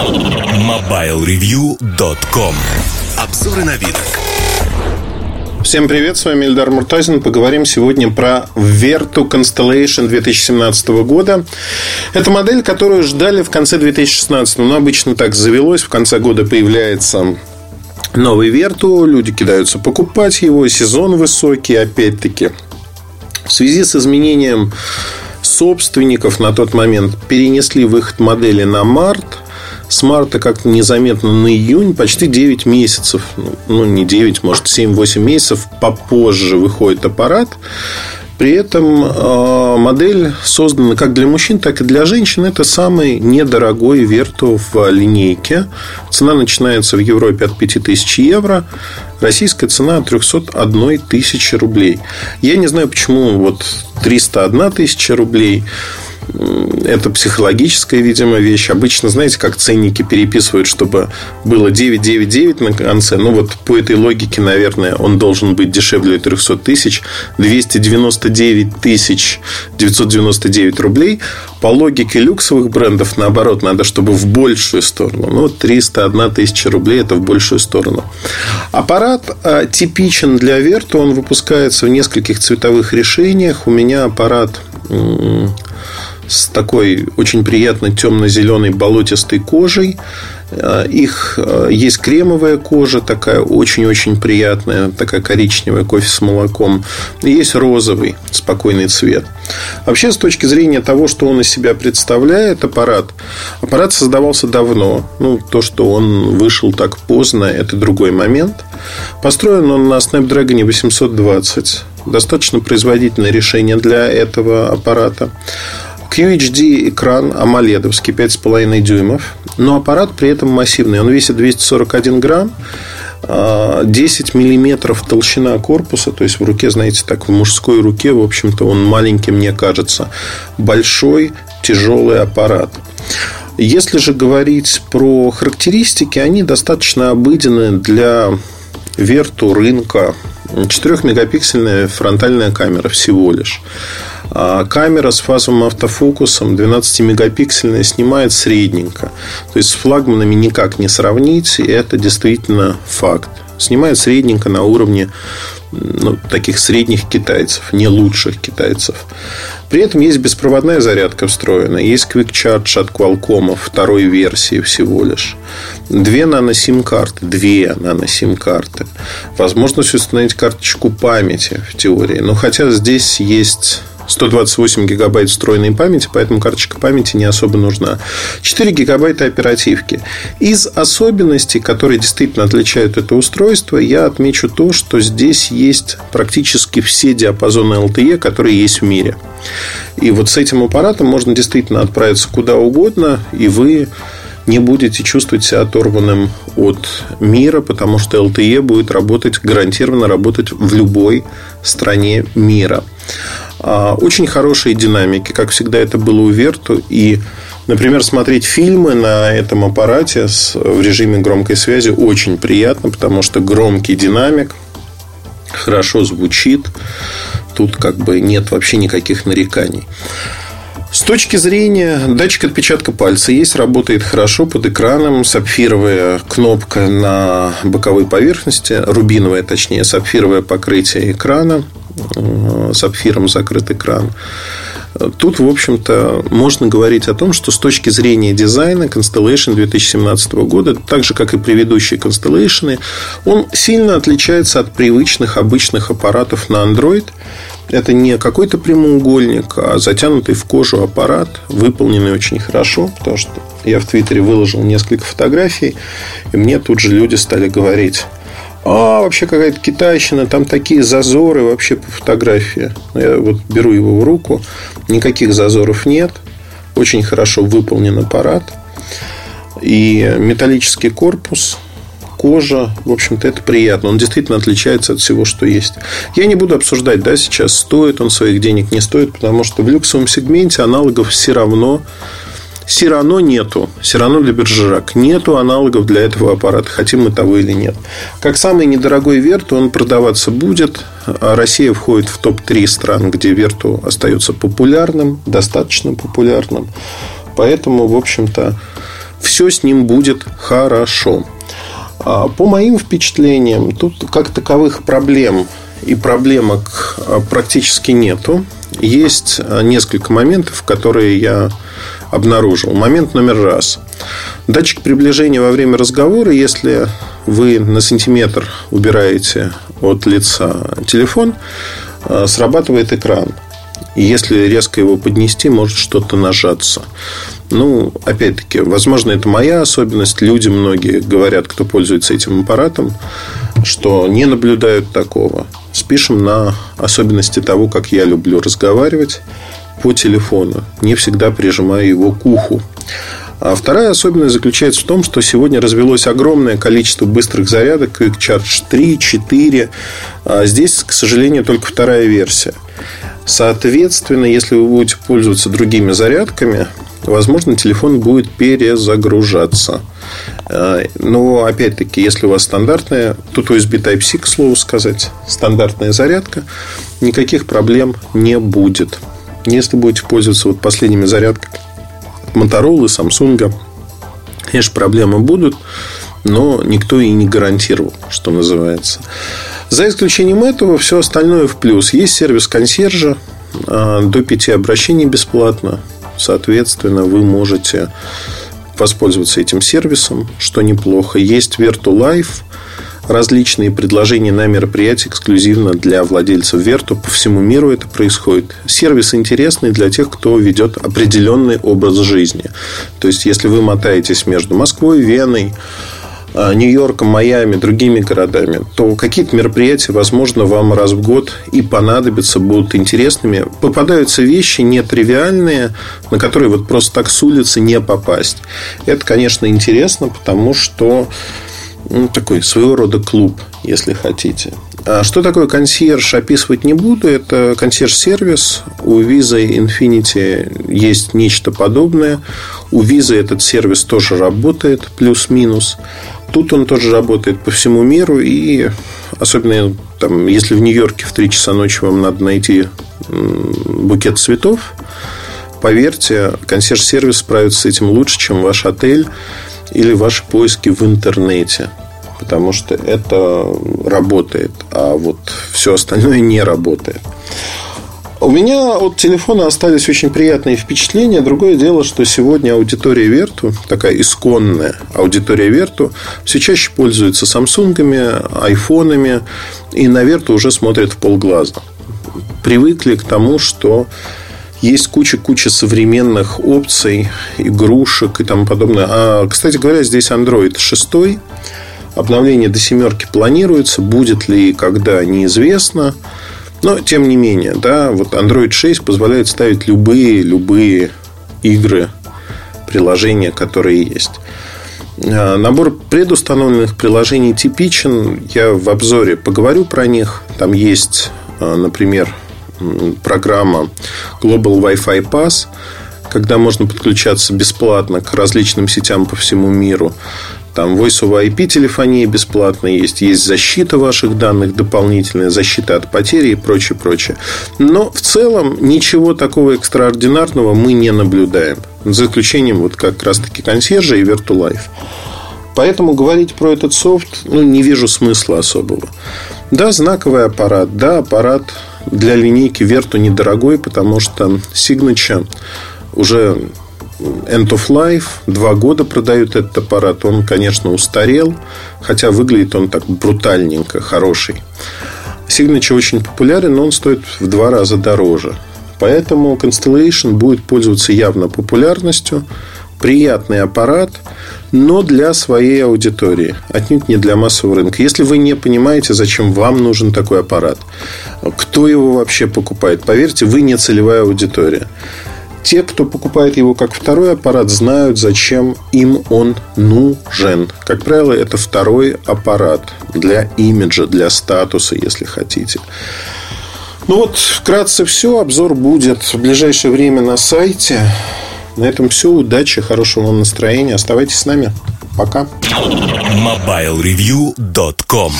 MobileReview.com. Обзоры на видок. Всем привет, с вами Эльдар Муртазин. Поговорим сегодня про Vertu Constellation 2017 года. Это модель, которую ждали в конце 2016. Но обычно так завелось. В конце года появляется новый Vertu. Люди кидаются покупать его. Сезон высокий, опять-таки. В связи с изменением собственников на тот момент перенесли выход модели на март. С марта как-то незаметно на июнь. Почти 9 месяцев. Ну, не 9, может, 7-8 месяцев попозже выходит аппарат. При этом модель создана как для мужчин, так и для женщин. Это самый недорогой Vertu в линейке. Цена начинается в Европе от 5000 евро. Российская цена от 301 тысячи рублей. Я не знаю, почему вот 301 тысяча рублей. Это психологическая, видимо, вещь. Обычно, знаете, как ценники переписывают, чтобы было 999 на конце. Ну, вот по этой логике, наверное, он должен быть дешевле 300 тысяч. 299 999 рублей. По логике люксовых брендов, наоборот, надо, чтобы в большую сторону. Ну, 301 тысяча рублей – это в большую сторону. Аппарат типичен для Vertu. Он выпускается в нескольких цветовых решениях. У меня аппарат с такой очень приятной темно-зеленой болотистой кожей. Их есть кремовая кожа, такая очень-очень приятная, такая коричневая, кофе с молоком. И есть розовый, спокойный цвет. Вообще, с точки зрения того, что он из себя представляет, аппарат создавался давно. Ну, то, что он вышел так поздно, это другой момент. Построен он на Snapdragon 820. Достаточно производительное решение для этого аппарата. QHD-экран амоледовский, 5,5 дюймов. Но аппарат при этом массивный. Он весит 241 грамм. 10 миллиметров толщина корпуса. То есть в руке, знаете, так в мужской руке, в общем-то, он маленький, мне кажется. Большой, тяжелый аппарат. Если же говорить про характеристики, они достаточно обыденны для Vertu рынка. 4-мегапиксельная фронтальная камера всего лишь. Камера с фазовым автофокусом 12-мегапиксельная снимает средненько. То есть с флагманами никак не сравнить. И это действительно факт. Снимает средненько на уровне таких средних китайцев, не лучших китайцев. При этом есть беспроводная зарядка встроена. Есть Quick Charge от Qualcomm второй версии всего лишь. 2 нано-сим-карты. 2 нано-сим-карты. Возможность установить карточку памяти в теории. Но хотя здесь есть 128 гигабайт встроенной памяти, поэтому карточка памяти не особо нужна. 4 гигабайта оперативки. Из особенностей, которые действительно отличают это устройство, я отмечу то, что здесь есть практически все диапазоны LTE, которые есть в мире. И вот с этим аппаратом можно действительно отправиться куда угодно, и вы не будете чувствовать себя оторванным от мира, потому что LTE будет работать, гарантированно работать в любой стране мира. Очень хорошие динамики, как всегда это было у Vertu. И, например, смотреть фильмы на этом аппарате в режиме громкой связи очень приятно, потому что громкий динамик, хорошо звучит. Тут как бы нет вообще никаких нареканий. С точки зрения датчик отпечатка пальца есть, работает хорошо под экраном. Сапфировая кнопка на боковой поверхности, рубиновая, точнее, сапфировое покрытие экрана. Сапфиром закрыт экран. Тут, в общем-то, можно говорить о том, что с точки зрения дизайна Constellation 2017 года, так же, как и предыдущие Constellation, он сильно отличается от привычных обычных аппаратов на Android. Это не какой-то прямоугольник, а затянутый в кожу аппарат, выполненный очень хорошо. Потому что я в Твиттере выложил несколько фотографий, и мне тут же люди стали говорить: а вообще какая-то китайщина, там такие зазоры вообще по фотографии. Я вот беру его в руку, никаких зазоров нет. Очень хорошо выполнен аппарат. И металлический корпус, кожа, в общем-то, это приятно. Он действительно отличается от всего, что есть. Я не буду обсуждать, да, сейчас стоит он своих денег, не стоит, потому что в люксовом сегменте аналогов все равно нету. Все равно для биржерак нету аналогов для этого аппарата, хотим мы того или нет. Как самый недорогой Vertu он продаваться будет. Россия входит в топ-3 стран, где Vertu остается популярным, достаточно популярным. Поэтому, в общем-то, все с ним будет хорошо. По моим впечатлениям, тут как таковых проблем и проблемок практически нету. Есть несколько моментов, которые я обнаружил. Момент номер раз. Датчик приближения во время разговора. Если вы на сантиметр убираете от лица телефон, срабатывает экран. И если резко его поднести, может что-то нажаться. Ну, опять-таки, возможно, это моя особенность. Люди многие говорят, кто пользуется этим аппаратом, что не наблюдают такого. Спишем на особенности того, как я люблю разговаривать по телефону, не всегда прижимая его к уху. А вторая особенность заключается в том, что сегодня развелось огромное количество быстрых зарядок Quick Charge 3, 4. А здесь, к сожалению, только вторая версия. Соответственно, если вы будете пользоваться другими зарядками, возможно, телефон будет перезагружаться. Но, опять-таки, если у вас стандартная, тут USB Type-C, к слову сказать, стандартная зарядка, никаких проблем не будет. Если будете пользоваться вот последними зарядками Motorola, Samsung, конечно, проблемы будут, но никто и не гарантировал, что называется. За исключением этого, все остальное в плюс. Есть сервис консьержа, до 5 обращений бесплатно. Соответственно, вы можете воспользоваться этим сервисом, что неплохо. Есть Vertu Life, различные предложения на мероприятия эксклюзивно для владельцев Vertu. По всему миру это происходит. Сервис интересный для тех, кто ведет определенный образ жизни. То есть, если вы мотаетесь между Москвой, Веной, Нью-Йорком, Майами, другими городами, то какие-то мероприятия, возможно, вам раз в год и понадобятся, будут интересными. Попадаются вещи нетривиальные, на которые вот просто так с улицы не попасть. Это, конечно, интересно, потому что такой своего рода клуб, если хотите. А что такое консьерж, описывать не буду. Это консьерж-сервис. У Visa Infinity есть нечто подобное. У Visa этот сервис тоже работает, плюс-минус. Тут он тоже работает по всему миру. И особенно там, если в Нью-Йорке в 3 часа ночи вам надо найти букет цветов, поверьте, консьерж-сервис справится с этим лучше, чем ваш отель или ваши поиски в интернете. Потому что это работает, а вот все остальное не работает. У меня от телефона остались очень приятные впечатления. Другое дело, что сегодня аудитория Vertu, такая исконная аудитория Vertu, все чаще пользуется Samsung'ами, айфонами, и на Vertu уже смотрят в полглаза. Привыкли к тому, что есть куча-куча современных опций, игрушек и тому подобное. А, кстати говоря, здесь Android 6. Обновление до 7 планируется. Будет ли и когда, неизвестно. Но, тем не менее, да, вот Android 6 позволяет ставить любые игры, приложения, которые есть. Набор предустановленных приложений типичен. Я в обзоре поговорю про них. Там есть, например, программа Global Wi-Fi Pass, когда можно подключаться бесплатно к различным сетям по всему миру. Там Voice over IP телефония бесплатная есть. Есть защита ваших данных дополнительная, защита от потери и прочее. Но в целом ничего такого экстраординарного мы не наблюдаем, за исключением вот как раз таки консьержа и Vertu Life. Поэтому говорить про этот софт не вижу смысла особого. Да, знаковый аппарат. Да, аппарат для линейки Vertu недорогой, потому что Signature уже end of life. 2 года продают этот аппарат. Он, конечно, устарел, хотя выглядит он так брутальненько, хороший. Signature очень популярен, но он стоит в 2 раза дороже. Поэтому Constellation будет пользоваться явно популярностью. Приятный аппарат, но для своей аудитории, отнюдь не для массового рынка. Если вы не понимаете, зачем вам нужен такой аппарат, кто его вообще покупает, поверьте, вы не целевая аудитория. Те, кто покупает его как второй аппарат, знают, зачем им он нужен. Как правило, это второй аппарат для имиджа, для статуса, если хотите. Ну вот, вкратце все. Обзор будет в ближайшее время на сайте. На этом все. Удачи, хорошего вам настроения. Оставайтесь с нами. Пока. MobileReview.com